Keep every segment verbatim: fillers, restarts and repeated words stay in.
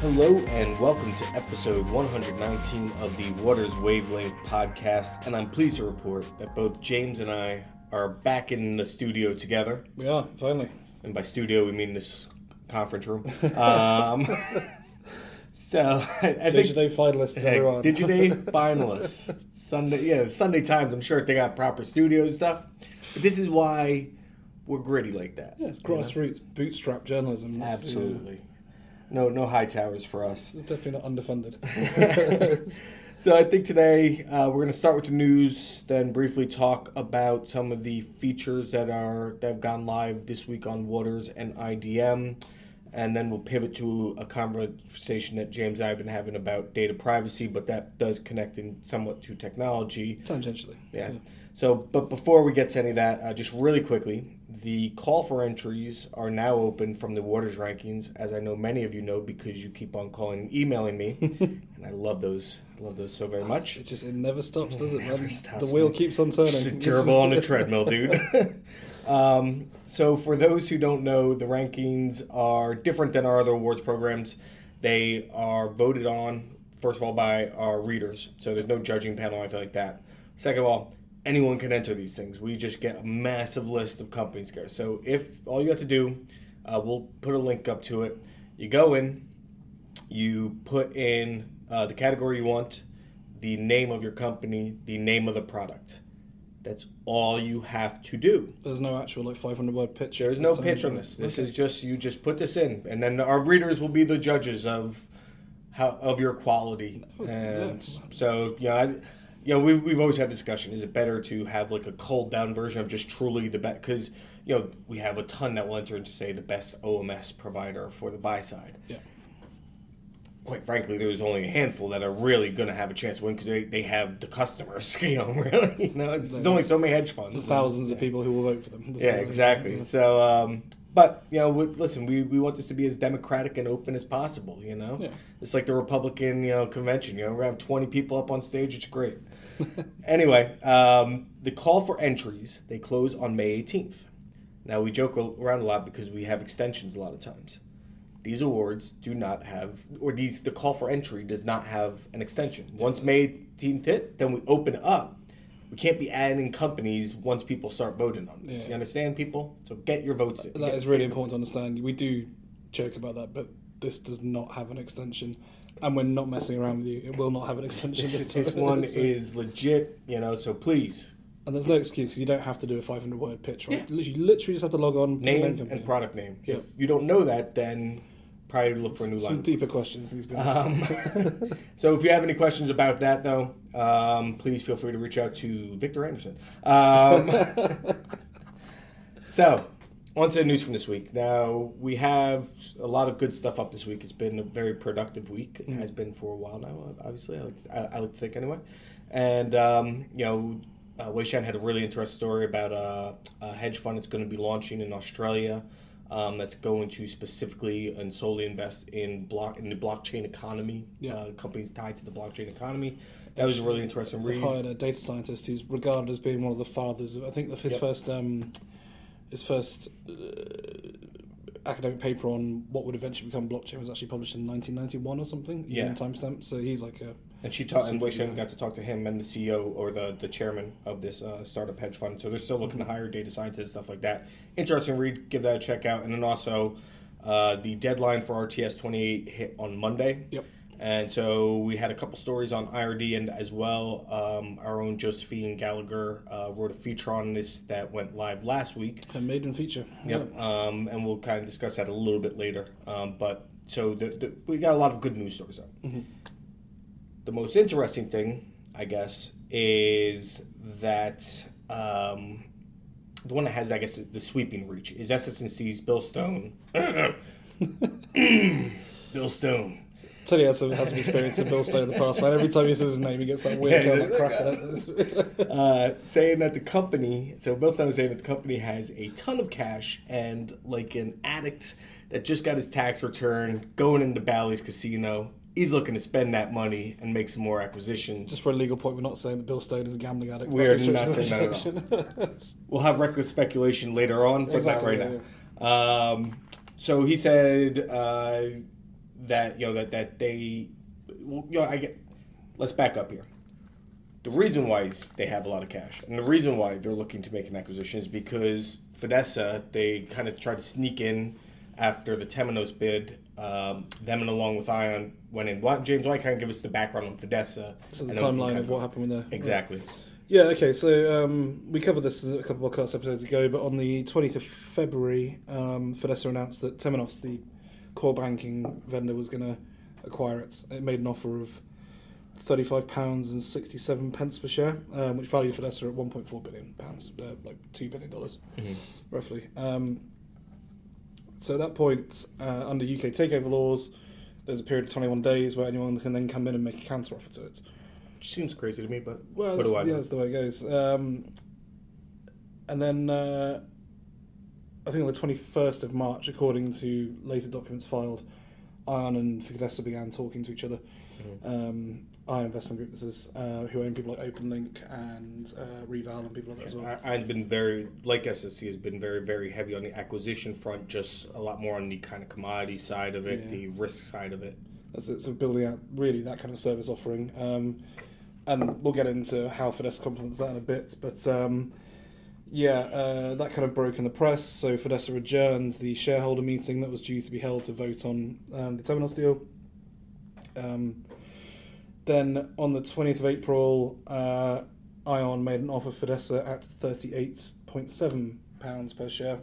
Hello and welcome to episode one hundred nineteen of the Waters Wavelength podcast, and I'm pleased to report that both James and I are back in the studio together. We are, finally. And by studio, we mean this conference room. um, so I, I think Digiday finalists, hey, everyone. Digiday finalists. Sunday, yeah, Sunday Times. I'm sure they got proper studio stuff. But this is why we're gritty like that. Yeah, it's grassroots, you know? Bootstrap journalism. That's, absolutely. Yeah. No, no high towers for us. It's definitely not underfunded. So I think today uh, we're going to start with the news, then briefly talk about some of the features that are that have gone live this week on Waters and I D M, and then we'll pivot to a conversation that James and I have been having about data privacy, but that does connect in somewhat to technology. Tangentially. Yeah. yeah. So, but before we get to any of that, uh, just really quickly, the call for entries are now open from the Waters Rankings, as I know many of you know because you keep on calling and emailing me, and I love those. I love those so very much. It just it never stops, does it? It never stops. The wheel man. keeps on turning. It's a gerbil on a treadmill, dude. um, so for those who don't know, the rankings are different than our other awards programs. They are voted on, first of all, by our readers, so there's no judging panel or anything like that. Second of all, anyone can enter these things. We just get a massive list of companies here. So if all you have to do, uh, we'll put a link up to it. You go in, you put in uh, the category you want, the name of your company, the name of the product. That's all you have to do. There's no actual like five hundred word pitch. There's no pitch on this. This is just, you just put this in, and then our readers will be the judges of how of your quality. And so, yeah, I, Yeah, you know, we, we've always had discussion. Is it better to have like a cold down version of just truly the best? Because, you know, we have a ton that will enter into, say, the best O M S provider for the buy side. Yeah. Quite frankly, there's only a handful that are really going to have a chance to win because they, they have the customers. You know, really, you know, it's, exactly. There's only so many hedge funds. The thousands yeah. of people who will vote for them. This yeah, exactly. Thing. So, um, but you know, we, listen, we, we want this to be as democratic and open as possible. You know, yeah. It's like the Republican, you know, convention. You know, we have twenty people up on stage. It's great. Anyway, um, the call for entries, they close on May eighteenth. Now, we joke around a lot because we have extensions a lot of times. These awards do not have, or these the call for entry does not have an extension. Once May eighteenth hit, then we open up. We can't be adding companies once people start voting on this. Yeah. You understand, people? So get your votes in. That get, is really important them. to understand. We do joke about that, but this does not have an extension. And we're not messing around with you. It will not have an extension. This, this, this one so. is legit, you know, so please. And there's no excuse. You don't have to do a five hundred word pitch, right? Yeah. You literally just have to log on. Name and product name. Yeah. If you don't know that, then probably look for a new line. Some deeper questions. These um, so if you have any questions about that, though, um, please feel free to reach out to Victor Anderson. Um, so... On to the news from this week. Now, we have a lot of good stuff up this week. It's been a very productive week. It has been for a while now, obviously. I like to, I, I like to think, anyway. And, um, you know, uh, Weishan had a really interesting story about uh, a hedge fund that's going to be launching in Australia um, that's going to specifically and solely invest in block in the blockchain economy, yeah. uh, companies tied to the blockchain economy. That was a really interesting read. They hired a data scientist who's regarded as being one of the fathers of, I think, his yep. first... Um, His first uh, academic paper on what would eventually become blockchain was actually published in nineteen ninety-one or something. Yeah. Using timestamp. So he's like a. And she taught, and Weishan got to talk to him and the C E O or the, the chairman of this uh, startup hedge fund. So they're still looking mm-hmm. to hire data scientists, stuff like that. Interesting read. Give that a check out. And then also, uh, the deadline for R T S twenty-eight hit on Monday. Yep. And so we had a couple stories on I R D, and as well, um, our own Josephine Gallagher uh, wrote a feature on this that went live last week. A maiden feature. Yep. Yeah. Um, and we'll kind of discuss that a little bit later. Um, but so the, the, we got a lot of good news stories on. Mm-hmm. The most interesting thing, I guess, is that um, the one that has, I guess, the sweeping reach is S S and C's Bill Stone. Bill Stone. I tell you, has some, has some experience with Bill Stone in the past, man. Every time he says his name, he gets that weird yeah, kind of crack at uh, saying that the company, so Bill Stone was saying that the company has a ton of cash and like an addict that just got his tax return going into Bally's Casino. He's looking to spend that money and make some more acquisitions. Just for a legal point, we're not saying that Bill Stone is a gambling addict. We're not saying that at all. We'll have reckless speculation later on, but exactly, not right yeah, now. Yeah. Um, so he said... Uh, that you know that that they you know I get. Let's back up here. The reason why is they have a lot of cash, and the reason why they're looking to make an acquisition is because Fidessa, they kind of tried to sneak in after the Temenos bid. Um, them and along with Ion went in. James, why kind of give us the background on Fidessa? So the timeline of what happened with there. Exactly. Right. Yeah, okay, so um, we covered this a couple of podcast episodes ago, but on the twentieth of February, um, Fidessa announced that Temenos, the core banking vendor, was going to acquire it. It made an offer of thirty-five pounds and sixty-seven pence per share, um, which valued Fidessa at one point four billion pounds, uh, like two billion dollars, mm-hmm. roughly. Um, so at that point, uh, under U K takeover laws, there's a period of twenty-one days where anyone can then come in and make a counter-offer to it. Which seems crazy to me, but well, what do I know? Yeah, that's the way it goes. Um, and then uh, I think on the twenty-first of March, according to later documents filed, Ion and Fidessa began talking to each other. Um, Ion Investment Group, this is, uh, who own people like OpenLink and uh, Reval and people like that as well. I've been very, like S S C has been very, very heavy on the acquisition front, just a lot more on the kind of commodity side of it, yeah. the risk side of it. That's it, so building out really that kind of service offering. Um, and we'll get into how Fidessa complements that in a bit, but um, yeah, uh, that kind of broke in the press, so Fidessa adjourned the shareholder meeting that was due to be held to vote on um, the Temenos deal. Um, then on the twentieth of April, uh, Ion made an offer for Fidessa at thirty-eight point seven pounds per share,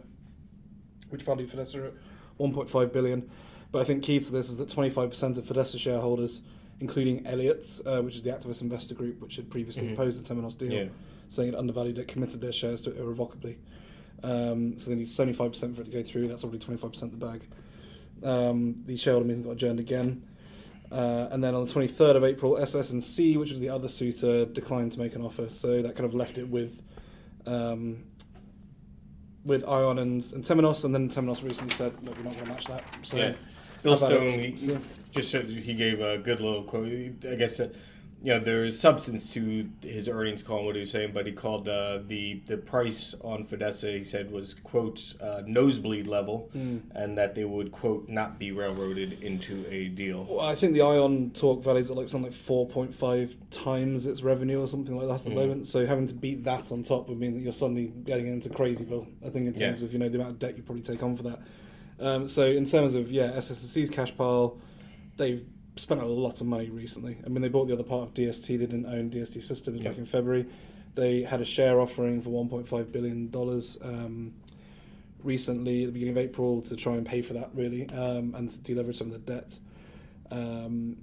which valued Fidessa at one point five billion. But I think key to this is that twenty-five percent of Fidessa shareholders, including Elliott, uh, which is the activist investor group which had previously mm-hmm. opposed the Temenos deal, yeah. saying it undervalued it, committed their shares to it irrevocably. Um, so they need seventy-five percent for it to go through. That's already twenty-five percent of the bag. Um, the shareholder meeting got adjourned again. Uh, and then on the twenty-third of April, S S and C, which was the other suitor, declined to make an offer. So that kind of left it with um, with Ion and, and Temenos. And then Temenos recently said, look, we're not going to match that. So yeah. Bill Stone, he, yeah. just said he gave a good little quote. I guess that, you know, there is substance to his earnings call and what he was saying, but he called uh, the, the price on Fidessa, he said, was, quote, uh, nosebleed level, mm. and that they would, quote, not be railroaded into a deal. Well, I think the Ion talk values are like something like four point five times its revenue or something like that at the mm. moment, so having to beat that on top would mean that you're suddenly getting into Crazyville, I think, in terms yeah. of, you know, the amount of debt you probably take on for that. Um, so in terms of, yeah, S S and C's cash pile, they've spent a lot of money recently. I mean, they bought the other part of D S T. They didn't own D S T Systems yeah. back in February. They had a share offering for one point five billion dollars um, recently at the beginning of April to try and pay for that, really, um, and to deleverage some of the debt. Um,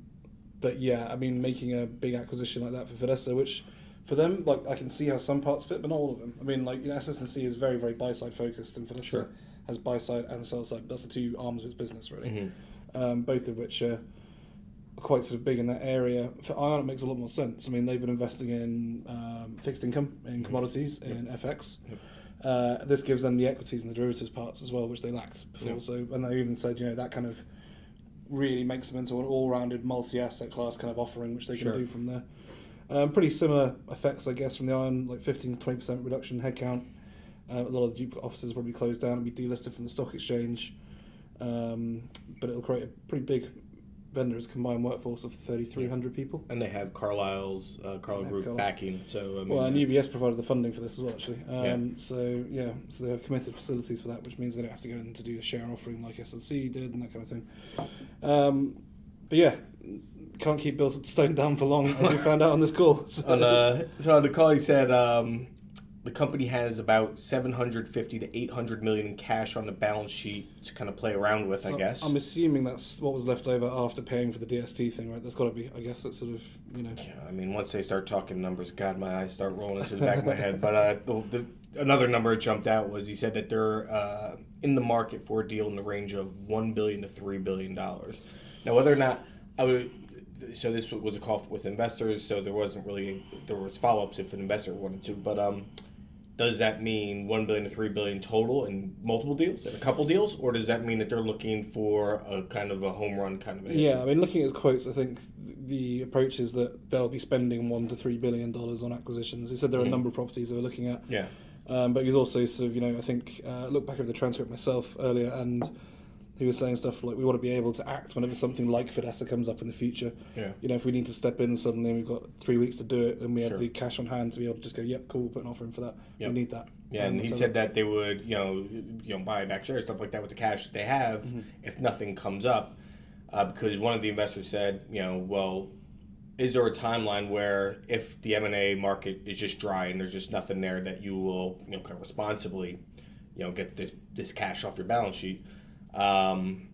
but, yeah, I mean, making a big acquisition like that for Fidessa, which for them, like, I can see how some parts fit, but not all of them. I mean, like, you know, S S and C is very, very buy-side focused, and Fidessa sure. has buy-side and sell-side. That's the two arms of its business, really, mm-hmm. um, both of which are quite sort of big in that area. For Ion, it makes a lot more sense. I mean, they've been investing in um, fixed income, in commodities, yep. in F X. Yep. Uh, this gives them the equities and the derivatives parts as well, which they lacked before. Yep. So, and they even said, you know, that kind of really makes them into an all-rounded multi-asset class kind of offering, which they can sure. do from there. Um, pretty similar effects, I guess, from the Ion, like fifteen to twenty percent reduction in headcount. Uh, a lot of the duplicate offices will probably close down and be delisted from the stock exchange. Um, but it'll create a pretty big vendors combined workforce of thirty-three hundred yeah. people, and they have Carlyle's uh, Carlyle Group Carlyle. backing. So I mean, well, and U B S provided the funding for this as well, actually. Um, yeah. So yeah, so they have committed facilities for that, which means they don't have to go in to do a share offering like S S and C did and that kind of thing. Um, but yeah, can't keep Bill Stone down for long, as we found out on this call. So on, uh, so on the call, he said um, the company has about seven hundred fifty to eight hundred million in cash on the balance sheet to kind of play around with, so I guess. I'm assuming that's what was left over after paying for the D S T thing, right? That's got to be, I guess, that's sort of, you know. Yeah, I mean, once they start talking numbers, God, my eyes start rolling into the back of my head. But uh, the, another number that jumped out was he said that they're uh, in the market for a deal in the range of one billion dollars to three billion dollars. Now, whether or not I would. So this was a call with investors, so there wasn't really, there was follow-ups if an investor wanted to, but um. Does that mean one billion dollars to three billion dollars total in multiple deals, in a couple deals? Or does that mean that they're looking for a kind of a home run kind of a hit? Yeah, I mean, looking at his quotes, I think the approach is that they'll be spending one billion dollars to three billion dollars on acquisitions. He said there are mm-hmm. a number of properties they were looking at. Yeah. Um, but he's also sort of, you know, I think, uh, look back over the transcript myself earlier, and He was saying stuff like, we want to be able to act whenever something like Fidessa comes up in the future. Yeah. You know, if we need to step in suddenly and we've got three weeks to do it, and we sure. have the cash on hand to be able to just go, yep, cool, we'll put an offer in for that. Yep. We need that. Yeah, and, and he so said that they would, you know, you know, buy back shares, stuff like that with the cash that they have mm-hmm. if nothing comes up. Uh, because one of the investors said, you know, well, is there a timeline where if the M and A market is just dry and there's just nothing there that you will, you know, kind of responsibly, you know, get this, this cash off your balance sheet? Um,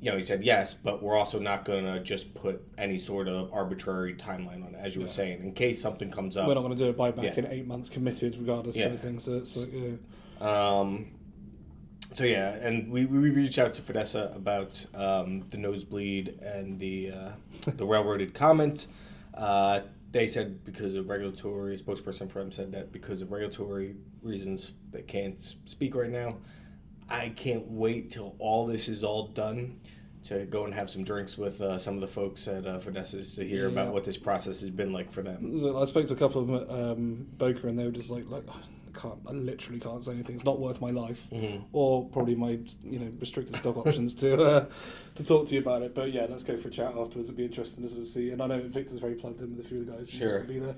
you know, he said yes, but we're also not going to just put any sort of arbitrary timeline on it, as you yeah. were saying, in case something comes up. We're not going to do a buyback yeah. in eight months committed, regardless yeah. of everything. So it's like, yeah. Um, so yeah, and we, we reached out to Fidessa about um, the nosebleed and the uh, the railroaded comment. Uh, they said because of regulatory, a spokesperson for them said that because of regulatory reasons they can't speak right now. I can't wait till all this is all done to go and have some drinks with uh, some of the folks at uh, Fidessa's to hear yeah. about what this process has been like for them. So I spoke to a couple of them at um, Boca, and they were just like, like oh, I can't, I literally can't say anything. It's not worth my life, mm-hmm. or probably my, you know, restricted stock options to uh, to talk to you about it. But yeah, let's go for a chat afterwards. It'd be interesting to sort of see. And I know Victor's very plugged in with a few of the guys who sure. used to be there,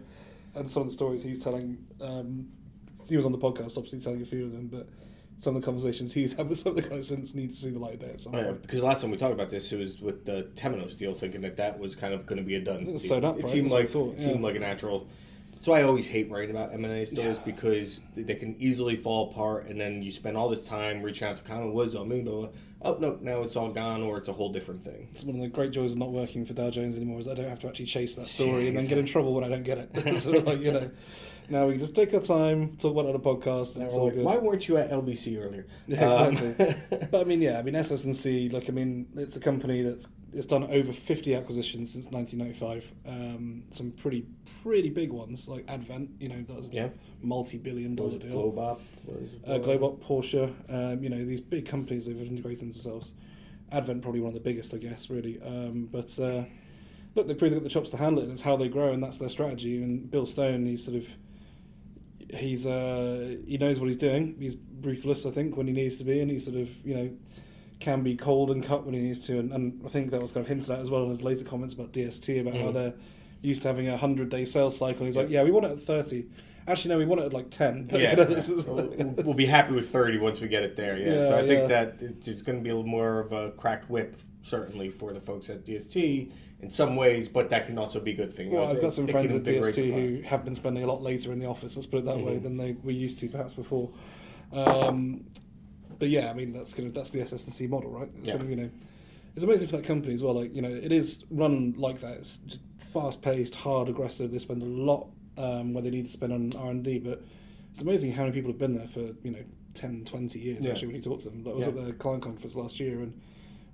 and some of the stories he's telling. Um, he was on the podcast, obviously, telling a few of them, but. Some of the conversations he's had with some of the guys since need to see the light of day at some point. Right, because last time we talked about this, it was with the Temenos deal, thinking that that was kind of going to be a done deal. So that, it right? seemed That's like thought, it yeah. seemed like a natural. So I always hate writing about M and A stories yeah. because they can easily fall apart, and then you spend all this time reaching out to Common Woods, Almundo. Oh no, now it's all gone, or it's a whole different thing. It's one of the great joys of not working for Dow Jones anymore is I don't have to actually chase that story yeah, exactly. and then get in trouble when I don't get it. Sort of like you know. Now we can just take our time, talk about other podcasts, and it's all like, good. Why weren't you at L B C earlier? Yeah, exactly. Um, but I mean, yeah, I mean, S S and C, like, I mean, it's a company that's it's done over fifty acquisitions since nineteen ninety-five. Um, some pretty, pretty big ones, like Advent, you know, that was yeah. a multi-billion dollar deal. Globeop. Uh, Globeop, Porsche, um, you know, these big companies, they've integrated into themselves. Advent, probably one of the biggest, I guess, really. Um, but, uh, look, they've probably got the chops to handle it, and it's how they grow, and that's their strategy. And Bill Stone, he's sort of... He's uh he knows what he's doing. He's ruthless, I think, when he needs to be, and he sort of you know can be cold and cut when he needs to. And, and I think that was kind of hinted at as well in his later comments about D S T about mm. how they're used to having a hundred day sales cycle. And he's yeah. like, yeah, we want it at thirty. Actually, no, we want it at like ten. Yeah, this is we'll, like, we'll be happy with thirty once we get it there. Yeah. yeah so I think yeah. that it's going to be a little more of a cracked whip. Certainly for the folks at D S T in some ways, but that can also be a good thing. Well, you know, I've got some friends at D S T who have been spending a lot later in the office, let's put it that mm-hmm. way, than they were used to perhaps before. Um, but yeah, I mean, that's gonna, that's the S S and C model, right? It's, yeah. gonna, you know, it's amazing for that company as well. Like you know, it is run like that. It's fast-paced, hard, aggressive. They spend a lot um, where they need to spend on R and D, but it's amazing how many people have been there for, you know, ten, twenty years, yeah. actually, when you talk to them. Like, I was yeah. at the client conference last year, and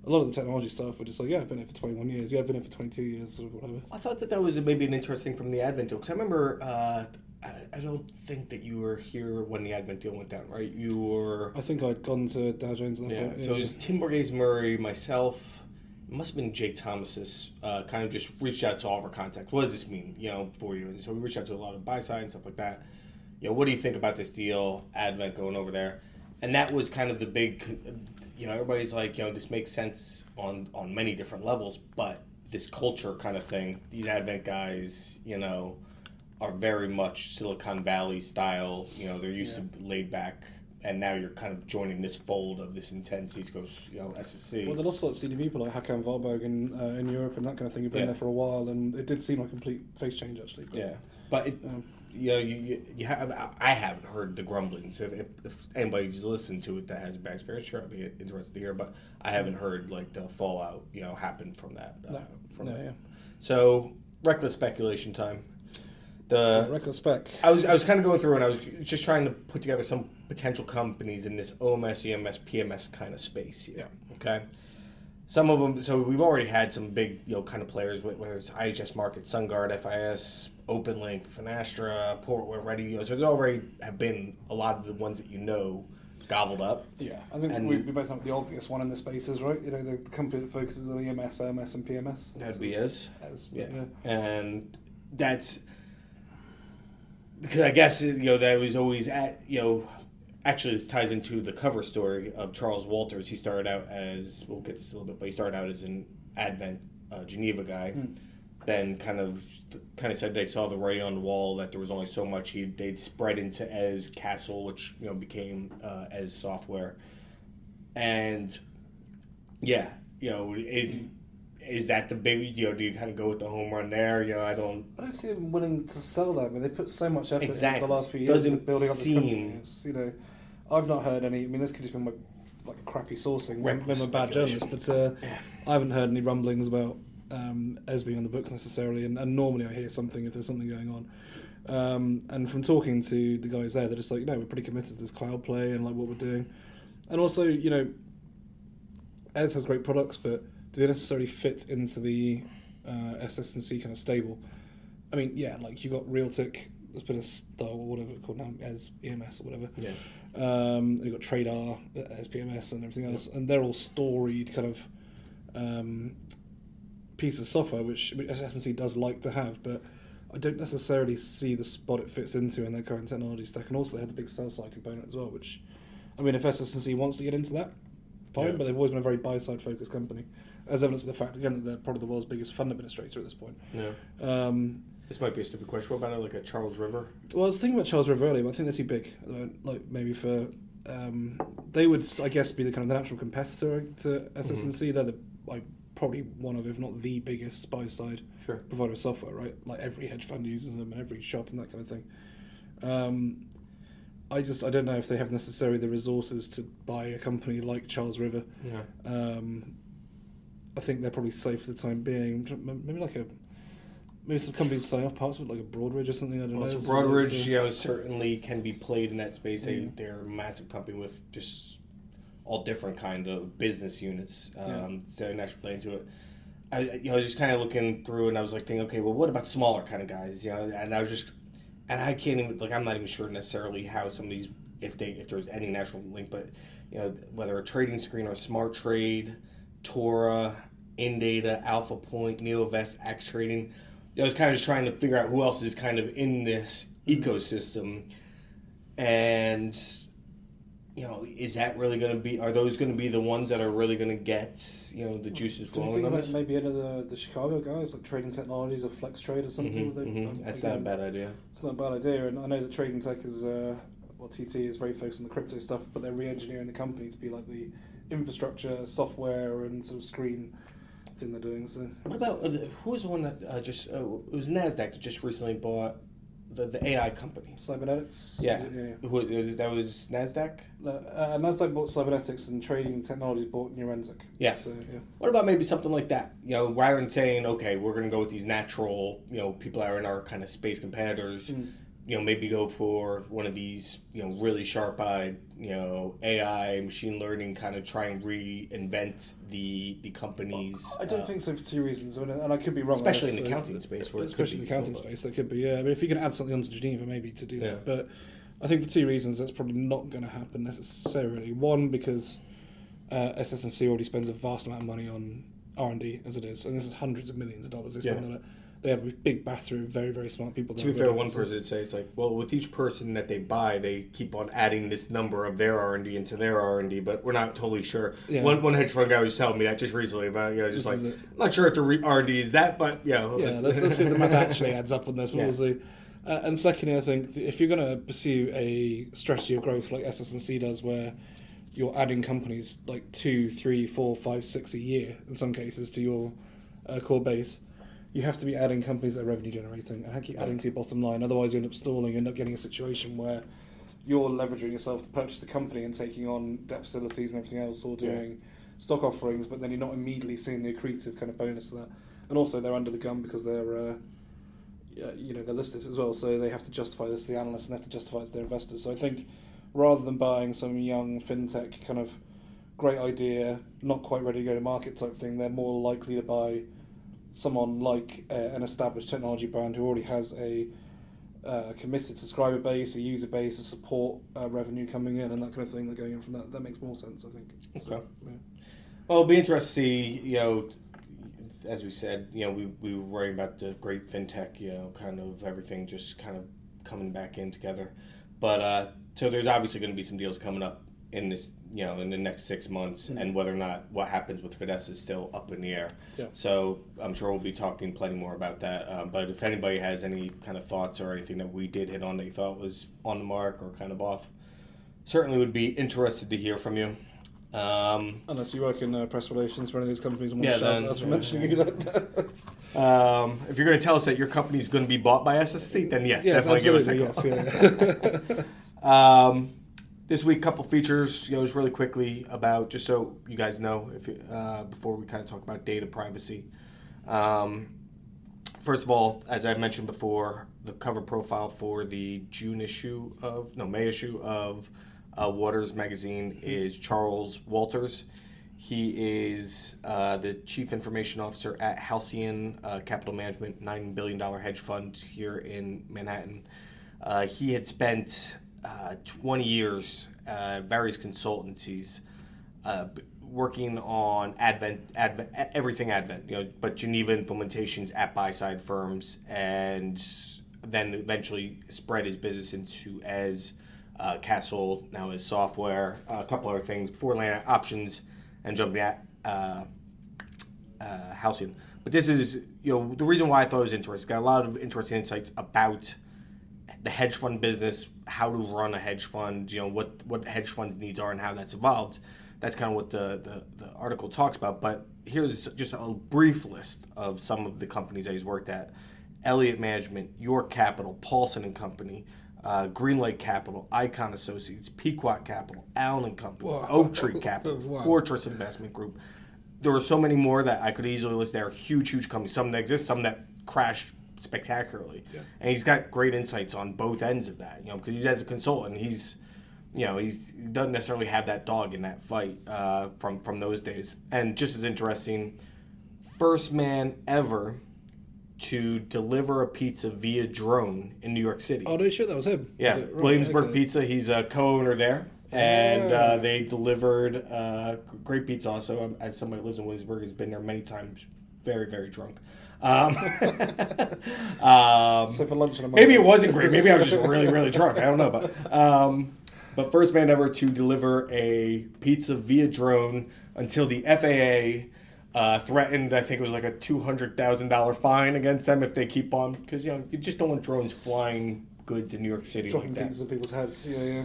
a lot of the technology staff were just like, yeah, I've been here for twenty-one years. Yeah, I've been here for twenty-two years or whatever. I thought that that was maybe an interesting from the Advent deal. Because I remember, uh, I, I don't think that you were here when the Advent deal went down, right? You were... I think I'd gone to Dow Jones at that yeah, point. Yeah. So it was Tim Borghese-Murray, myself, it must have been Jake Thomas's, uh, kind of just reached out to all of our contacts. What does this mean, you know, for you? And so we reached out to a lot of buy-side and stuff like that. You know, what do you think about this deal, Advent going over there? And that was kind of the big... You know, everybody's like, you know, this makes sense on, on many different levels, but this culture kind of thing, these Advent guys, you know, are very much Silicon Valley style. You know, they're used yeah. to laid back, and now you're kind of joining this fold of this intense East Coast, you know, S S C. Well, there are also like C D people like Hakan Wahlberg in, uh, in Europe and that kind of thing. You've been yeah. there for a while, and it did seem like a complete face change, actually. But, yeah, but, it, um, you know, you, you, you have, I haven't heard the grumblings. So if, if, if anybody who's listened to it that has a bad experience, sure, I'd be interested to hear, but I haven't heard, like, the fallout, you know, happen from that. Uh, no, from no that. yeah. So, reckless speculation time. The reckless spec. I was I was kind of going through and I was just trying to put together some potential companies in this O M S, E M S, P M S kind of space here. Yeah. Okay. Some of them, so we've already had some big, you know, kind of players, whether it's I H S Markit, SunGard, F I S, OpenLink, Finastra, Portware, Ready, you know, so there already have been a lot of the ones that you know gobbled up. Yeah, I think and we, we both know the obvious one in the spaces, right? You know, the company that focuses on E M S, O M S, and P M S. That'd be Eze. Eze, yeah. yeah. And that's, because I guess, you know, that was always at, you know, actually this ties into the cover story of Charles Walters. He started out as, we'll get this a little bit, but he started out as an Advent uh, Geneva guy. Mm. Then kind of kind of said they saw the writing on the wall that there was only so much. He they'd spread into Eze Castle, which you know became uh, Eze Software, and yeah, you know, if, is that the big, you know, do you kind of go with the home run there? You know, I don't. I don't see them willing to sell that, but they put so much effort exactly. into the last few years Doesn't into building up this company. It's, you know, I've not heard any. I mean, this could just be my like crappy sourcing when I'm bad journalist, but uh, I haven't heard any rumblings about. Um, as being on the books necessarily, and, and normally I hear something if there's something going on. Um, and from talking to the guys there, they're just like, you know, we're pretty committed to this cloud play and like what we're doing. And also, you know, Eze has great products, but do they necessarily fit into the uh, S S and C kind of stable? I mean, yeah, like you got Realtek, that's been a star or whatever it's called now, Eze E M S or whatever. Yeah. Um, and you got Tradar, Eze P M S, and everything else, yeah. And they're all storied kind of. Um, piece of software which, which S S and C does like to have, but I don't necessarily see the spot it fits into in their current technology stack. And also they have the big sell side component as well, which, I mean, if S S and C wants to get into that, fine, yeah. But they've always been a very buy side focused company, as evidenced by the fact again that they're probably the world's biggest fund administrator at this point. Yeah. Um, this might be a stupid question. What about like a Charles River? Well, I was thinking about Charles River earlier, but I think they're too big. Like maybe for um, they would, I guess, be the kind of the natural competitor to S S and C. Mm-hmm. They're the like. Probably one of, if not the biggest, buy side sure. provider of software, right? Like every hedge fund uses them, and every shop, and that kind of thing. Um, I just I don't know if they have necessarily the resources to buy a company like Charles River. Yeah. Um, I think they're probably safe for the time being. Maybe like a maybe some companies sign off parts of it, like a Broadridge or something. I don't well, know. So Broadridge, you know, certainly can be played in that space. They yeah. they're a massive company with just. All different kind of business units um, yeah. to actually play into it. I, you know, I was just kind of looking through, and I was like thinking, okay, well, what about smaller kind of guys? You know, and I was just, and I can't even like, I'm not even sure necessarily how some of these, if they, if there's any natural link, but you know, whether a trading screen or a smart trade, Tora, Indata, Alpha Point, Neovest, Axe Trading. I was kind of just trying to figure out who else is kind of in this ecosystem, and. You know, is that really going to be? Are those going to be the ones that are really going to get you know the juices flowing? Do you think maybe any of the, the Chicago guys like Trading Technologies or Flex Trade or something? Mm-hmm, they, mm-hmm. That's again, not a bad idea. It's not a bad idea, and I know that Trading Tech is uh, well, T T is very focused on the crypto stuff, but they're re-engineering the company to be like the infrastructure, software, and sort of screen thing they're doing. So what about uh, who was the one that uh, just uh, it was Nasdaq that just recently bought? The, the A I company. Cybernetics? Yeah. yeah. Who, uh, that was Nasdaq? Uh, uh, Nasdaq bought Cybernetics and Trading Technologies bought Neurensic. Yeah. So, yeah. What about maybe something like that? You know, rather than saying, okay, we're going to go with these natural, you know, people that are in our kind of space competitors, mm. you know, maybe go for one of these, you know, really sharp-eyed, you know, A I, machine learning, kind of try and reinvent the the companies. Well, I don't uh, think so for two reasons, I mean, and I could be wrong. Especially in the accounting so, space. Where especially in the accounting so space, that could be, yeah. I mean, if you can add something onto Geneva, maybe, to do yeah. that. But I think for two reasons, that's probably not going to happen necessarily. One, because uh, S S and C already spends a vast amount of money on R and D, as it is, and this is hundreds of millions of dollars they spend yeah. on it. They have a big battery of very, very smart people. To be fair, one person would say it's like, well, with each person that they buy, they keep on adding this number of their R and D into their R and D, but we're not totally sure. Yeah. One one hedge fund guy was telling me that just recently about, you know, just this like, I'm not sure if the re- R and D is that, but, you know. Yeah, let's, let's see if the math actually adds up on this. But yeah. also, uh, and secondly, I think if you're going to pursue a strategy of growth like S S and C does, where you're adding companies like two, three, four, five, six a year, in some cases, to your uh, core base, you have to be adding companies that are revenue generating and keep adding to your bottom line. Otherwise, you end up stalling, you end up getting a situation where you're leveraging yourself to purchase the company and taking on debt facilities and everything else, or doing yeah. stock offerings, but then you're not immediately seeing the accretive kind of bonus of that. And also, they're under the gun because they're, uh, you know, they're listed as well, so they have to justify this to the analysts and they have to justify it to their investors. So I think rather than buying some young fintech kind of great idea, not quite ready to go to market type thing, they're more likely to buy someone like uh, an established technology brand who already has a uh, committed subscriber base, a user base, a support uh, revenue coming in, and that kind of thing. They're going in from that. That makes more sense, I think. Okay. So, yeah. Well, it'll be interesting to see. You know, as we said, you know, we we were worrying about the great fintech. You know, kind of everything just kind of coming back in together, but uh, so there's obviously going to be some deals coming up in this, you know, in the next six months, mm-hmm. and whether or not what happens with Fidessa is still up in the air. Yeah. So I'm sure we'll be talking plenty more about that. Um, but if anybody has any kind of thoughts or anything that we did hit on that you thought was on the mark or kind of off, certainly would be interested to hear from you. Um, Unless you work in uh, press relations for any of these companies, and yeah, then, us for mentioning you that. um, if you're going to tell us that your company is going to be bought by S S and C, then yes, yes definitely give us a call. Yes, yeah. um, this week, couple features. You know, just really quickly about just so you guys know, if uh, before we kind of talk about data privacy. Um, first of all, as I mentioned before, the cover profile for the June issue of no May issue of. Uh, Waters magazine is Charles Walters. He is uh, the chief information officer at Halcyon uh, Capital Management, nine billion dollars hedge fund here in Manhattan. Uh, he had spent uh, twenty years at uh, various consultancies uh, working on Advent, Advent, everything Advent, you know, but Geneva implementations at buy-side firms, and then eventually spread his business into Eze. Uh, Castle, now is software, uh, a couple other things, before Atlanta options, and jumping at uh, uh, Halcyon. But this is, you know, the reason why I thought it was interesting. Got a lot of interesting insights about the hedge fund business, how to run a hedge fund, you know, what, what hedge funds' needs are and how that's evolved. That's kind of what the, the, the article talks about. But here's just a brief list of some of the companies that he's worked at. Elliott Management, York Capital, Paulson and Company, Uh, Greenlight Capital, Icon Associates, Pequot Capital, Allen and Company, Whoa. Oak Tree Capital, Whoa. Fortress Investment Group. There are so many more that I could easily list. There are huge, huge companies, some that exist, some that crashed spectacularly. Yeah. And he's got great insights on both ends of that, you know, because he's as a consultant, he's, you know, he's, he doesn't necessarily have that dog in that fight uh, from, from those days. And just as interesting, first man ever to deliver a pizza via drone in New York City. Oh, no, sure, that was him. Yeah, was it? Right, Williamsburg okay. Pizza. He's a co-owner there, and yeah. uh, they delivered uh, great pizza. Also, as somebody who lives in Williamsburg, has been there many times, very, very drunk. Um, um, so for lunch on a Monday, maybe it wasn't great. Maybe I was just really, really drunk. I don't know, but um, but first man ever to deliver a pizza via drone until the F A A. Uh, threatened, I think it was like a two hundred thousand dollars fine against them if they keep on, because, you know, you just don't want drones flying goods in New York City. Dropping like pieces in people's heads, yeah, yeah.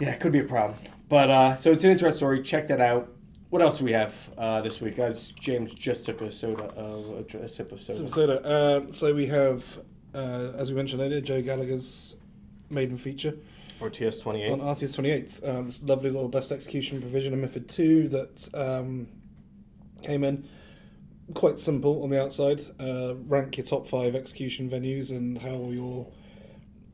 Yeah, it could be a problem. But, uh, so it's an interesting story. Check that out. What else do we have uh, this week? Was, James just took a soda, uh, a sip of soda. Sip of soda. Uh, so we have, uh, as we mentioned earlier, Joe Gallagher's maiden feature. R T S twenty-eight. On R T S twenty-eight. Uh, this lovely little best execution provision in MiFID two that... Um, came in quite simple on the outside. Uh, rank your top five execution venues and how your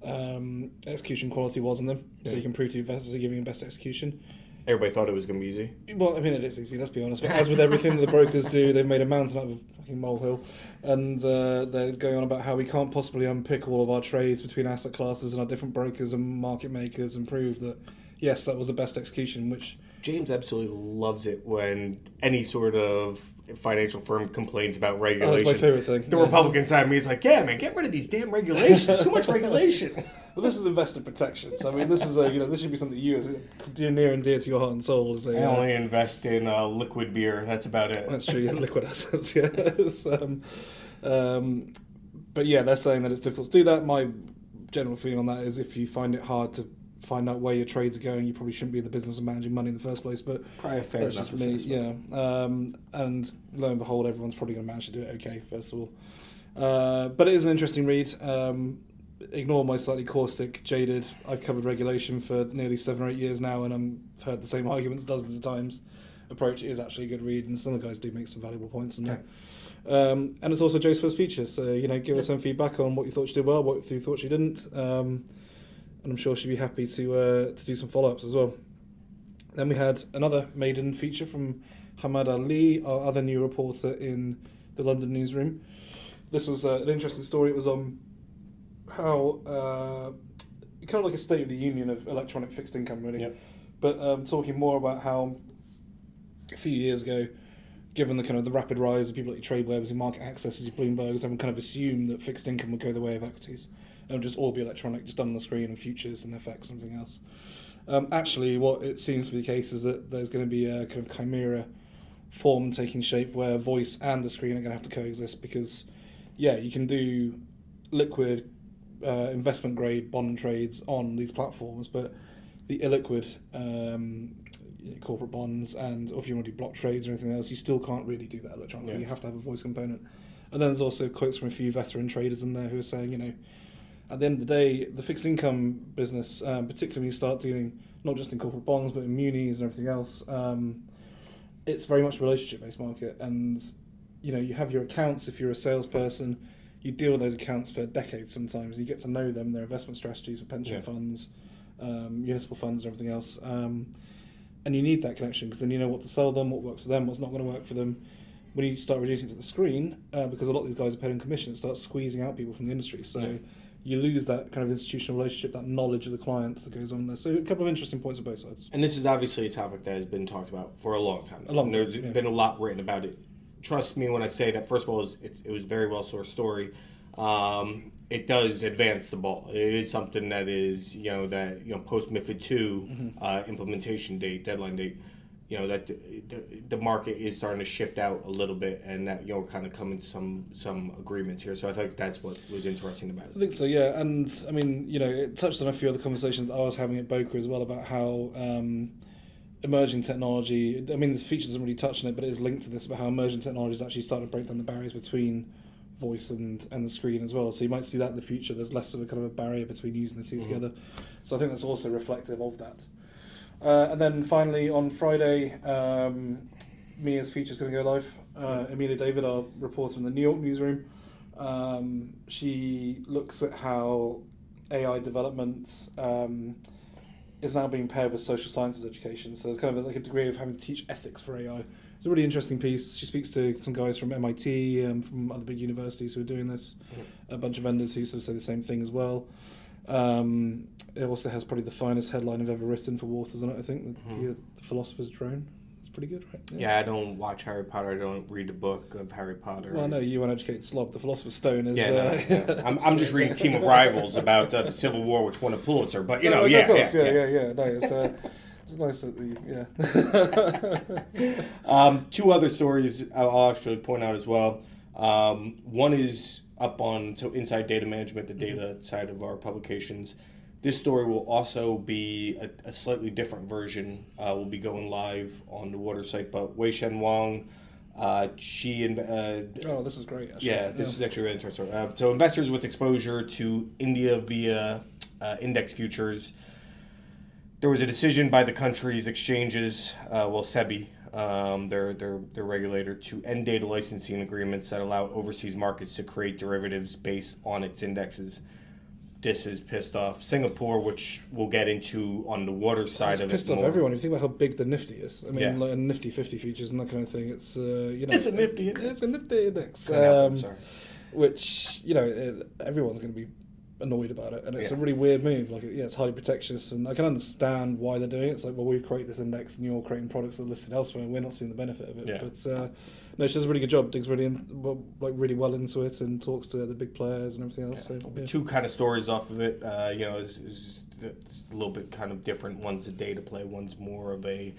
um, execution quality was in them, yeah. So you can prove to investors you're giving the best execution. Everybody thought it was going to be easy. Well, I mean, it is easy. Let's be honest. But as with everything that the brokers do, they've made a mountain out of a fucking molehill, and uh, they're going on about how we can't possibly unpick all of our trades between asset classes and our different brokers and market makers and prove that yes, that was the best execution, which. James absolutely loves it when any sort of financial firm complains about regulation. Oh, that's my favourite thing. The yeah. Republican side of me is like, yeah, man, get rid of these damn regulations. There's too much regulation. Well, this is investor protections. I mean, this is a, you know, this should be something you, as dear, near and dear to your heart and soul. Is a, I only uh, invest in uh, liquid beer. That's about it. That's true. Yeah, liquid assets. Yeah. um, um, but yeah, they're saying that it's difficult to do that. My general feeling on that is if you find it hard to find out where your trades are going, you probably shouldn't be in the business of managing money in the first place, but probably fair that's just me, yeah. Um, and lo and behold, everyone's probably going to manage to do it okay, first of all. Uh, but it is an interesting read. Um, ignore my slightly caustic, jaded, I've covered regulation for nearly seven or eight years now, and I've heard the same arguments dozens of times. Approach is actually a good read, and some of the guys do make some valuable points on that. Okay. Um, and it's also Joe's first feature, so, you know, give yeah. us some feedback on what you thought you did well, what you thought you didn't. Um, And I'm sure she'd be happy to uh, to do some follow-ups as well. Then we had another maiden feature from Hamad Ali, our other new reporter in the London newsroom. This was uh, an interesting story. It was on how, uh, kind of like a state of the union of electronic fixed income, really. Yep. But um, talking more about how a few years ago, given the kind of the rapid rise of people like your Tradewebs, your MarketAxesses, your Bloombergs, I've kind of assumed that fixed income would go the way of equities. It would just all be electronic, just done on the screen, and futures and F X and everything else. Um, actually, what it seems to be the case is that there's going to be a kind of chimera form taking shape where voice and the screen are going to have to coexist because, yeah, you can do liquid uh, investment-grade bond trades on these platforms, but the illiquid um, corporate bonds and or if you want to do block trades or anything else, you still can't really do that electronically. Yeah. You have to have a voice component. And then there's also quotes from a few veteran traders in there who are saying, you know, at the end of the day, the fixed income business, um, particularly when you start dealing not just in corporate bonds but in munis and everything else, um, it's very much a relationship-based market. And you know, you have your accounts. If you're a salesperson, you deal with those accounts for decades sometimes. And you get to know them, their investment strategies for pension yeah. funds, um, municipal funds, and everything else. Um, and you need that connection because then you know what to sell them, what works for them, what's not going to work for them. When you start reducing it to the screen, uh, because a lot of these guys are paid on commission, it starts squeezing out people from the industry. So. Yeah. You lose that kind of institutional relationship, that knowledge of the clients that goes on there. So a couple of interesting points on both sides. And this is obviously a topic that has been talked about for a long time. A long time, There's yeah. been a lot written about it. Trust me when I say that, first of all, it was, it, it was a very well-sourced story. Um, it does advance the ball. It is something that is, you know, that, you know, post-MiFID two mm-hmm. uh, implementation date, deadline date, you know, that the, the, the market is starting to shift out a little bit and that, you know, we're kind of coming to some, some agreements here. So I think that's what was interesting about it. I think so, yeah. And, I mean, you know, it touched on a few other conversations I was having at Boca as well about how um, emerging technology, I mean, the feature doesn't really touch on it, but it is linked to this, about how emerging technology is actually starting to break down the barriers between voice and, and the screen as well. So you might see that in the future. There's less of a kind of a barrier between using the two mm-hmm. together. So I think that's also reflective of that. Uh, and then finally, on Friday, um, Mia's feature is going to go live. Uh, Amelia David, our reporter in the New York newsroom, um, she looks at how A I development um, is now being paired with social sciences education. So there's kind of like a degree of having to teach ethics for A I. It's a really interesting piece. She speaks to some guys from M I T, um, from other big universities who are doing this, a bunch of vendors who sort of say the same thing as well. Um, it also has probably the finest headline I've ever written for Waters on it, I think, the, mm-hmm. the, the philosopher's drone. It's pretty good, right? Yeah. yeah, I don't watch Harry Potter, I don't read the book of Harry Potter. Well, no, you uneducated slob, the philosopher's stone is... Yeah, no, uh, yeah. I'm, I'm just reading Team of Rivals about uh, the Civil War, which won a Pulitzer, but, you no, know, no, yeah, of course, yeah, yeah, yeah, yeah, yeah, no, it's... Uh, It's nice that the, yeah. um, two other stories I'll actually point out as well. Um, one is up on, so Inside Data Management, the data mm-hmm. side of our publications. This story will also be a, a slightly different version. Uh, will be going live on the Water site, but Weishan Wang, uh, she... Inv- uh, oh, this is great, actually. Yeah, this yeah. is actually really interesting. Uh, so investors with exposure to India via uh, index futures. There was a decision by the country's exchanges, uh, well, SEBI, um, their, their their regulator, to end data licensing agreements that allow overseas markets to create derivatives based on its indexes. This has pissed off Singapore, which we'll get into on the water side it's of it. It's pissed off more. Everyone. If you think about how big the Nifty is, I mean, yeah. like a Nifty fifty futures and that kind of thing. It's uh, you know, it's a Nifty index. It's a Nifty index. Um, yeah, I'm sorry. Which you know, it, everyone's going to be annoyed about it, and it's yeah. a really weird move. Like, yeah, it's highly protectionist, and I can understand why they're doing it. It's like, well, we've created this index, and you're creating products that are listed elsewhere, and we're not seeing the benefit of it. Yeah. But uh, no, she does a really good job. Digs really, in, well, like, really well into it, and talks to the big players and everything else. Yeah. So, yeah. Two kind of stories off of it. Uh, you know, is, is a little bit kind of different. One's a data play. One's more of a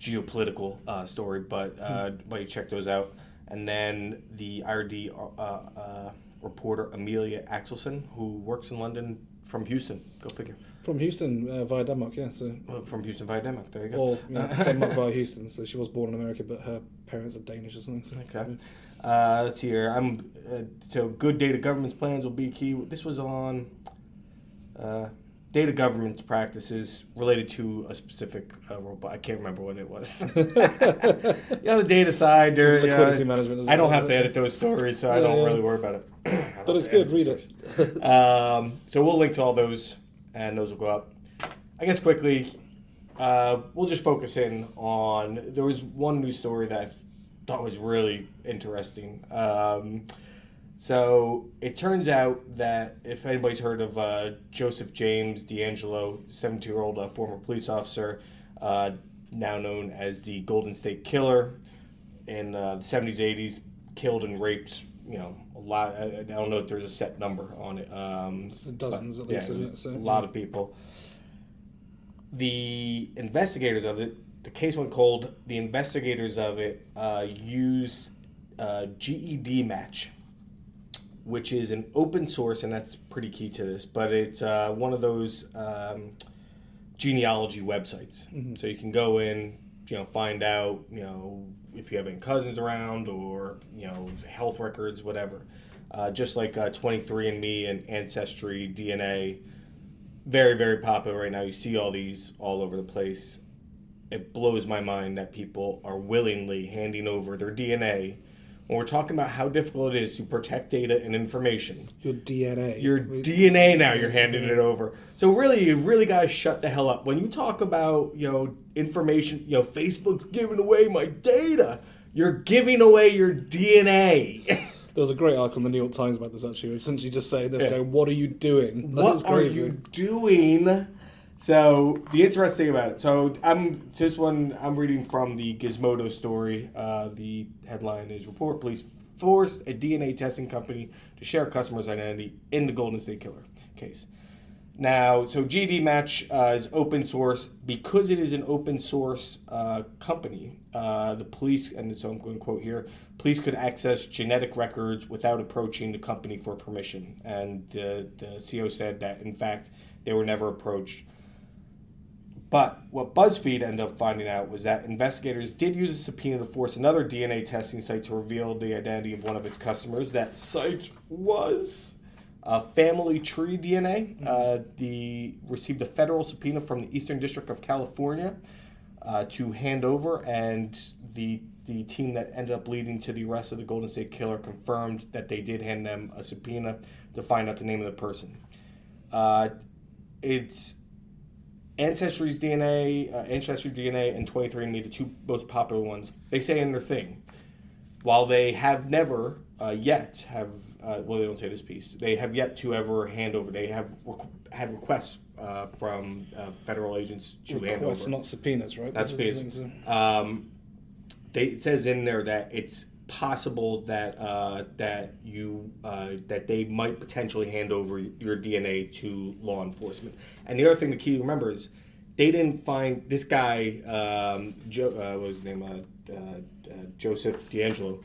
geopolitical uh, story. But uh, hmm. but you check those out, and then the I R D. Uh, uh, reporter Amelia Axelson, who works in London from Houston. Go figure. From Houston uh, via Denmark, yeah. So well, from Houston via Denmark, there you go. Or yeah, Denmark via Houston, so she was born in America, but her parents are Danish or something. So okay. Yeah. Uh, let's see here. I'm, uh, so good data governance plans will be key. This was on uh, data governance practices related to a specific uh, robot. I can't remember what it was. You know, the data side. Or, the liquidity uh, management. I don't well, have to it? edit those stories, so yeah, I don't yeah. really worry about it. But it's good, read it. um, so we'll link to all those, and those will go up. I guess quickly, uh, we'll just focus in on, there was one news story that I thought was really interesting. Um, so it turns out that, if anybody's heard of uh, Joseph James D'Angelo, seventy-year-old uh, former police officer, uh, now known as the Golden State Killer, in uh, the seventies, eighties killed and raped, you know, a lot. I, I don't know if there's a set number on it. Um, dozens but, at least, yeah, isn't it? So, a lot of people. The investigators of it, the case went cold. The investigators of it uh, used uh, GEDmatch, which is an open source, and that's pretty key to this, but it's uh, one of those um, genealogy websites. Mm-hmm. So you can go in, you know, find out, you know, if you have any cousins around or, you know, health records, whatever. Uh, just like uh, twenty-three and me and Ancestry D N A, very, very popular right now. You see all these all over the place. It blows my mind that people are willingly handing over their D N A when we're talking about how difficult it is to protect data and information. Your D N A. Your we, D N A now, you're handing it over. So really, you really got to shut the hell up. When you talk about, you know, information, you know, Facebook's giving away my data. You're giving away your D N A. There was a great article in the New York Times about this, actually. Essentially just saying this, yeah. Going, what are you doing? That what are you doing? So the interesting thing about it, so I'm this one I'm reading from the Gizmodo story. Uh, the headline is Report Police Forced a D N A Testing Company to Share Customers' Identity in the Golden State Killer Case. Now, so GEDmatch uh, is open source. Because it is an open source uh, company, uh, the police, and so I'm going to quote here, police could access genetic records without approaching the company for permission. And the, the C E O said that, in fact, they were never approached. But what BuzzFeed ended up finding out was that investigators did use a subpoena to force another D N A testing site to reveal the identity of one of its customers. That site was uh, Family Tree D N A. Mm-hmm. Uh, the received a federal subpoena from the Eastern District of California uh, to hand over, and the the team that ended up leading to the arrest of the Golden State Killer confirmed that they did hand them a subpoena to find out the name of the person. Uh, it's... Ancestry's D N A, uh, Ancestry D N A, and twenty-three and me, the two most popular ones, they say in their thing, while they have never uh, yet have, uh, well, they don't say this piece, they have yet to ever hand over. They have requ- had requests uh, from uh, federal agents to requests, hand over. Requests, not subpoenas, right? Not subpoenas. Um, they, it says in there that it's possible that uh, that you uh, that they might potentially hand over your D N A to law enforcement. And the other thing, the key to remember is they didn't find this guy. Um, Joe, uh, what was his name? Uh, uh, uh, Joseph D'Angelo.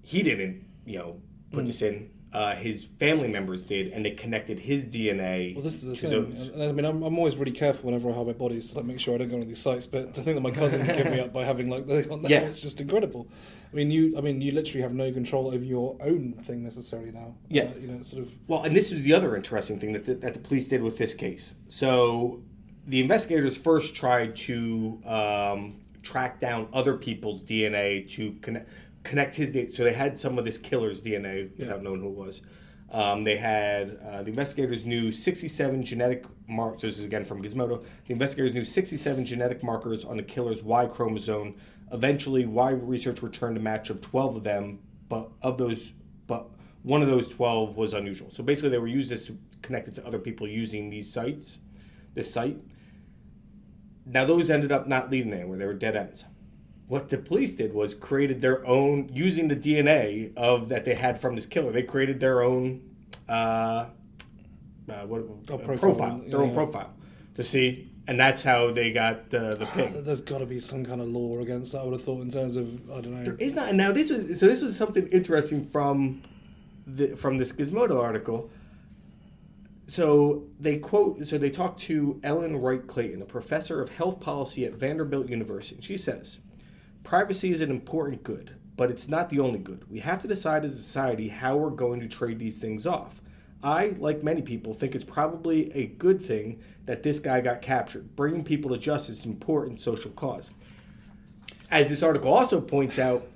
He didn't, you know, put mm. this in. Uh, his family members did, and they connected his D N A. Well, this is the thing. Those. I mean, I'm, I'm always really careful whenever I hire my bodies to like make sure I don't go on these sites. But the thing that my cousin gave me up by having like the on that, yeah. It's just incredible. I mean, you. I mean, you literally have no control over your own thing necessarily now. Yeah. Uh, you know, sort of. Well, and this was the other interesting thing that the, that the police did with this case. So, the investigators first tried to um, track down other people's D N A to connect. Connect his D N A. So they had some of this killer's D N A without yeah. knowing who it was. Um, they had, uh, the investigators knew sixty-seven genetic markers, so this is again from Gizmodo, the investigators knew sixty-seven genetic markers on the killer's Y chromosome. Eventually, Y research returned a match of twelve of them, but of those, but one of those twelve was unusual. So basically they were used this to connect it to other people using these sites, this site. Now those ended up not leading anywhere, they were dead ends. What the police did was created their own, using the D N A of that they had from this killer, they created their own uh, uh, what, oh, profile, profile their yeah. own profile to see, and that's how they got the, the ping. There's got to be some kind of law against that, I would have thought, in terms of, I don't know. There is not. Now, this was, so this was something interesting from the, from this Gizmodo article. So they quote, so they talked to Ellen Wright Clayton, a professor of health policy at Vanderbilt University. She says, privacy is an important good, but it's not the only good. We have to decide as a society how we're going to trade these things off. I, like many people, think it's probably a good thing that this guy got captured. Bringing people to justice is an important social cause. As this article also points out,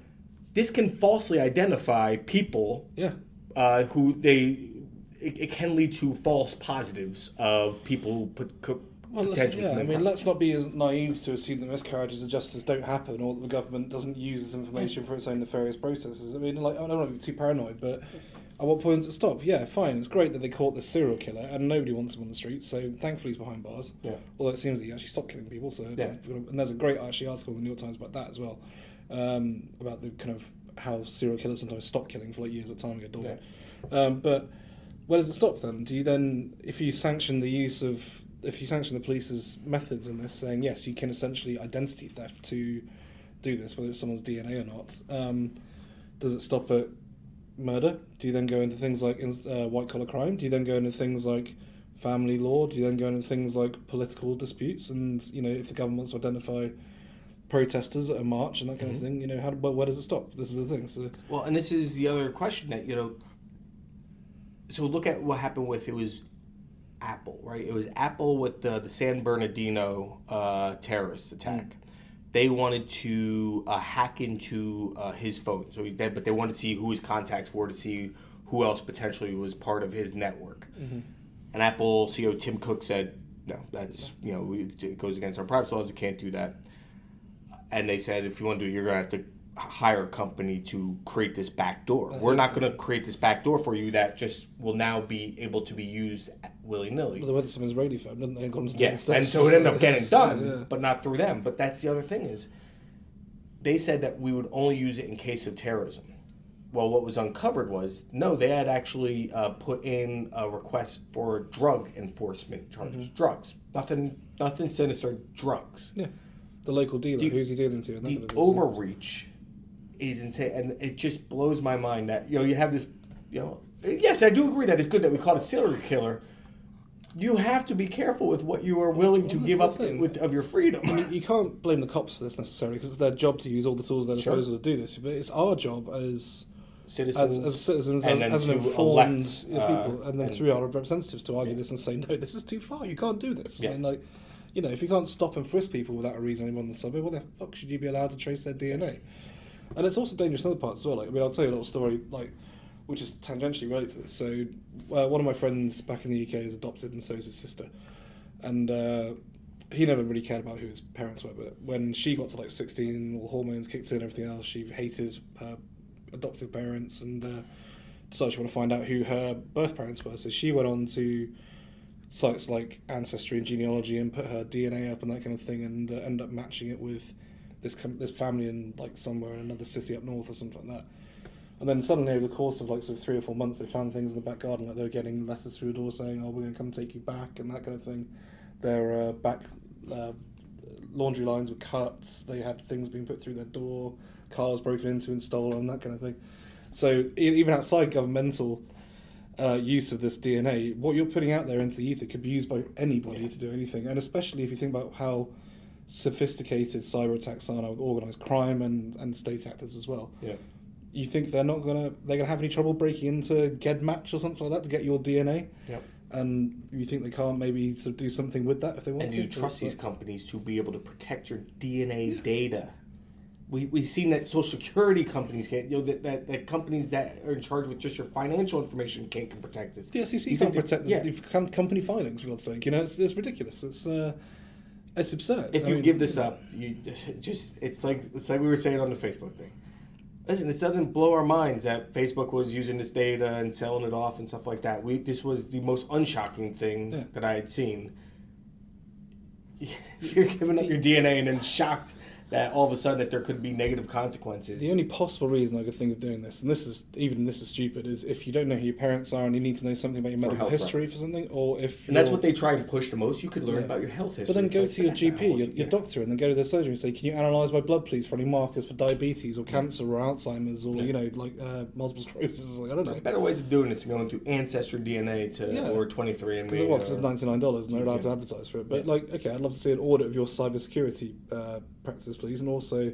this can falsely identify people yeah. uh, who they... It, it can lead to false positives of people who put... Co- Well, let's, yeah, I mean, let's not be as naive to assume that miscarriages of justice don't happen or that the government doesn't use this information for its own nefarious processes. I mean, like, I don't want to be too paranoid, but at what point does it stop? Yeah, fine, it's great that they caught the serial killer and nobody wants him on the streets, so thankfully he's behind bars. Yeah. Although it seems that he actually stopped killing people, so... Yeah. And there's a great, actually, article in the New York Times about that as well. um, about the kind of how serial killers sometimes stop killing for like years at a time and get dormant. Yeah. Um, but where does it stop then? Do you then, if you sanction the use of, if you sanction the police's methods in this, saying yes, you can essentially identity theft to do this, whether it's someone's D N A or not, um, does it stop at murder? Do you then go into things like uh, white-collar crime? Do you then go into things like family law? Do you then go into things like political disputes? And, you know, if the government wants to identify protesters at a march and that kind mm-hmm. of thing, you know, how, where does it stop? This is the thing. So. Well, and this is the other question that, you know, so look at what happened with, it was Apple, right? It was Apple with the, the San Bernardino uh, terrorist attack. Mm. They wanted to uh, hack into uh, his phone, so he, but they wanted to see who his contacts were to see who else potentially was part of his network. Mm-hmm. And Apple C E O Tim Cook said, no, that's, you know, we, it goes against our privacy laws, we can't do that. And they said, if you want to do it, you're going to have to hire a company to create this back door. We're not going to create this back door for you that just will now be able to be used willy-nilly. Well, they went to some Israeli firm, didn't they? And yes, and so it ended up getting done, yeah, yeah. but not through them. But that's the other thing is, they said that we would only use it in case of terrorism. Well, what was uncovered was, no, they had actually uh, put in a request for drug enforcement charges. Mm-hmm. Drugs. Nothing nothing sinister, drugs. Yeah. The local dealer, the, who's he dealing to? The overreach is insane, and it just blows my mind that, you know, you have this, you know, yes, I do agree that it's good that we call it a serial killer. You have to be careful with what you are willing well, to give up with, of your freedom. I mean, you can't blame the cops for this necessarily, because it's their job to use all the tools at their disposal sure. to do this, but it's our job as citizens, as, as, citizens, as, as an informed elect, you know, people, uh, and then and, through our representatives to argue yeah. this and say, no, this is too far, you can't do this. Yeah. I mean, like, you know, if you can't stop and frisk people without a reason anymore on the subway, why the fuck should you be allowed to trace their D N A? And it's also dangerous in other parts as well. Like, I mean, I'll tell you a little story, like, which is tangentially related to this. So, uh, one of my friends back in the U K is adopted, and so is his sister. And uh, he never really cared about who his parents were, but when she got to, like, sixteen, all the hormones kicked in and everything else, she hated her adoptive parents and uh, decided she wanted to find out who her birth parents were. So she went on to sites like Ancestry and Genealogy and put her D N A up and that kind of thing, and uh, ended up matching it with this com- this family in like somewhere in another city up north or something like that. And then suddenly over the course of like sort of three or four months, they found things in the back garden, like they were getting letters through the door saying, oh, we're going to come take you back and that kind of thing. Their uh, back uh, laundry lines were cut, they had things being put through their door, cars broken into and stolen, that kind of thing. So even outside governmental Uh, use of this D N A, what you're putting out there into the ether could be used by anybody yeah. to do anything, and especially if you think about how sophisticated cyber attacks are now with organised crime and, and state actors as well. Yeah, you think they're not gonna they're gonna have any trouble breaking into GEDmatch or something like that to get your D N A? Yeah, and you think they can't maybe sort of do something with that if they want and to? And do you trust these companies to be able to protect your D N A yeah. data? We, we've seen that Social Security companies can't, you know, that, that, that companies that are in charge with just your financial information can't can protect this. The S E C you can't protect the, yeah. company filings, for God's sake. You know, it's, it's ridiculous. It's uh, it's absurd. If I you mean, give this up, you just it's like it's like we were saying on the Facebook thing. Listen, this doesn't blow our minds that Facebook was using this data and selling it off and stuff like that. We this was the most unshocking thing yeah. that I had seen. You're giving up your D N A and then shocked that all of a sudden that there could be negative consequences. The only possible reason I could think of doing this, and this is even this is stupid, is if you don't know who your parents are and you need to know something about your for medical history record. For something, or if and that's what they try and push the most. You could learn yeah. about your health history. But then go like, to your G P, your, your yeah. doctor, and then go to their surgery and say, "Can you analyse my blood, please, for any markers for diabetes or cancer or Alzheimer's or yeah. you know like uh, multiple sclerosis?" Like, I don't know. There are better ways of doing this than going to Ancestry D N A to yeah. or twenty-three and me. Because it works. It's ninety-nine dollars, and they're allowed yeah. to advertise for it. But yeah. like, okay, I'd love to see an audit of your cybersecurity uh, practice, please. And also,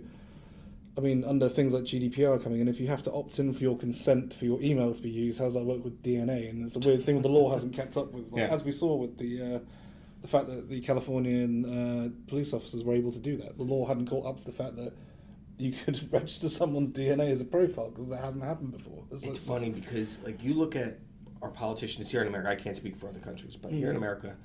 I mean, under things like G D P R coming in, if you have to opt in for your consent for your email to be used, how does that work with D N A? And it's a weird thing the law hasn't kept up with, like, yeah. as we saw with the uh, the fact that the Californian uh, police officers were able to do that. The law hadn't caught up to the fact that you could register someone's D N A as a profile, because that hasn't happened before. It's, it's like, funny because, like, you look at our politicians here in America. I can't speak for other countries, but mm-hmm. here in America,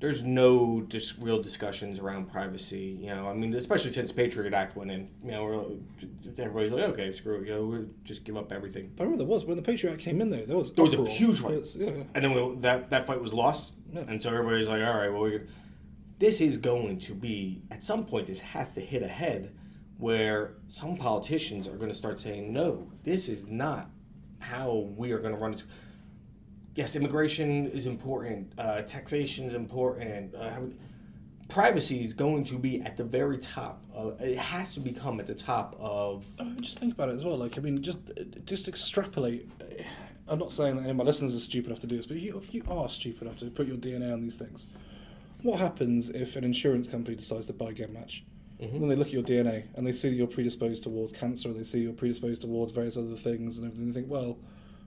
there's no dis- real discussions around privacy, you know. I mean, especially since Patriot Act went in, you know, we're, everybody's like, okay, screw it, you know, we'll just give up everything. But I remember there was when the Patriot Act came in, though, there was there was a huge fight, was, yeah, yeah. and then we, that that fight was lost, yeah. and so everybody's like, all right, well, we could, this is going to be at some point. This has to hit a head where some politicians are going to start saying, no, this is not how we are going to run it. Yes, immigration is important. Uh, taxation is important. Uh, how, privacy is going to be at the very top. Of, it has to become at the top of... I mean, just think about it as well. Like, I mean, just just extrapolate. I'm not saying that any of my listeners are stupid enough to do this, but if you, if you are stupid enough to put your D N A on these things, what happens if an insurance company decides to buy GEDmatch? Mm-hmm. And then they look at your D N A and they see that you're predisposed towards cancer, or they see you're predisposed towards various other things and everything. They think, well,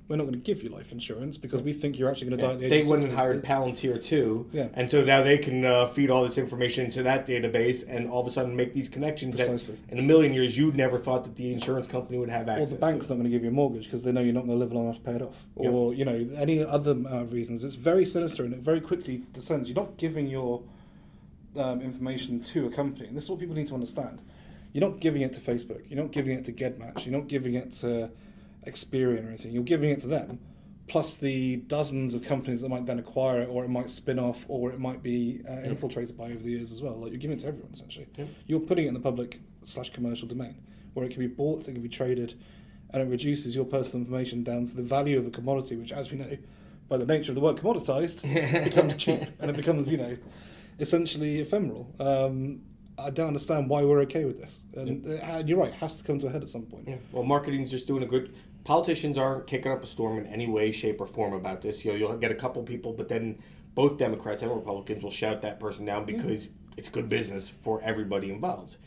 we're not going to give you life insurance because we think you're actually going to yeah. die at the age of sixty. They wouldn't have hired Palantir too. Yeah. And so now they can uh, feed all this information to that database and all of a sudden make these connections. Precisely. That in a million years you never thought that the insurance company would have access to. Or the bank's to. not going to give you a mortgage because they know you're not going to live long enough to pay it off. Or, yeah. you know, any other uh, reasons. It's very sinister and it very quickly descends. You're not giving your... Um, information to a company, and this is what people need to understand. You're not giving it to Facebook, you're not giving it to GEDmatch, you're not giving it to Experian or anything, you're giving it to them, plus the dozens of companies that might then acquire it, or it might spin off, or it might be uh, infiltrated by over the years as well. Like, you're giving it to everyone, essentially. Yep. You're putting it in the public slash commercial domain, where it can be bought, it can be traded, and it reduces your personal information down to the value of a commodity, which, as we know, by the nature of the word commoditized, becomes cheap, and it becomes, you know, essentially ephemeral. Um, I don't understand why we're okay with this. And, yeah. and you're right, it has to come to a head at some point. Yeah. Well, marketing's just doing a good... Politicians aren't kicking up a storm in any way, shape, or form about this. You know, you'll get a couple people, but then both Democrats and Republicans will shout that person down because yeah. it's good business for everybody involved.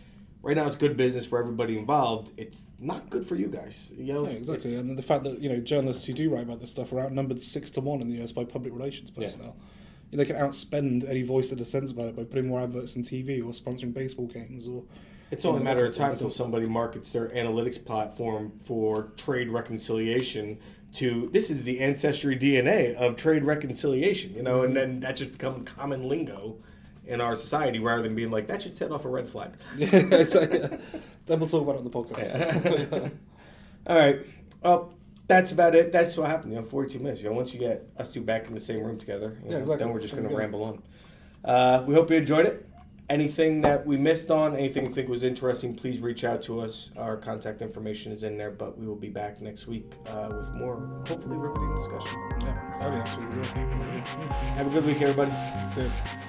Right now, it's good business for everybody involved. It's not good for you guys. You know, yeah, exactly. And the fact that, you know, journalists who do write about this stuff are outnumbered six to one in the U S by public relations personnel. Yeah. They can outspend any voice that dissents about it by putting more adverts in T V or sponsoring baseball games. Or it's only a matter of time until somebody markets their analytics platform for trade reconciliation to, this is the ancestry D N A of trade reconciliation, you know, and then that just becomes common lingo in our society rather than being like, that should set off a red flag. yeah, so, yeah. Then we'll talk about it on the podcast. Yeah. All right. Up. Uh, That's about it. That's what happened. You know, forty-two minutes. You know, once you get us two back in the same room together, you know, yeah, exactly. then we're just going to ramble on. Uh, we hope you enjoyed it. Anything that we missed on, anything you think was interesting, please reach out to us. Our contact information is in there, but we will be back next week uh, with more, hopefully, riveting discussion. Yeah, that'll be actually good. Have a good week, everybody. See you.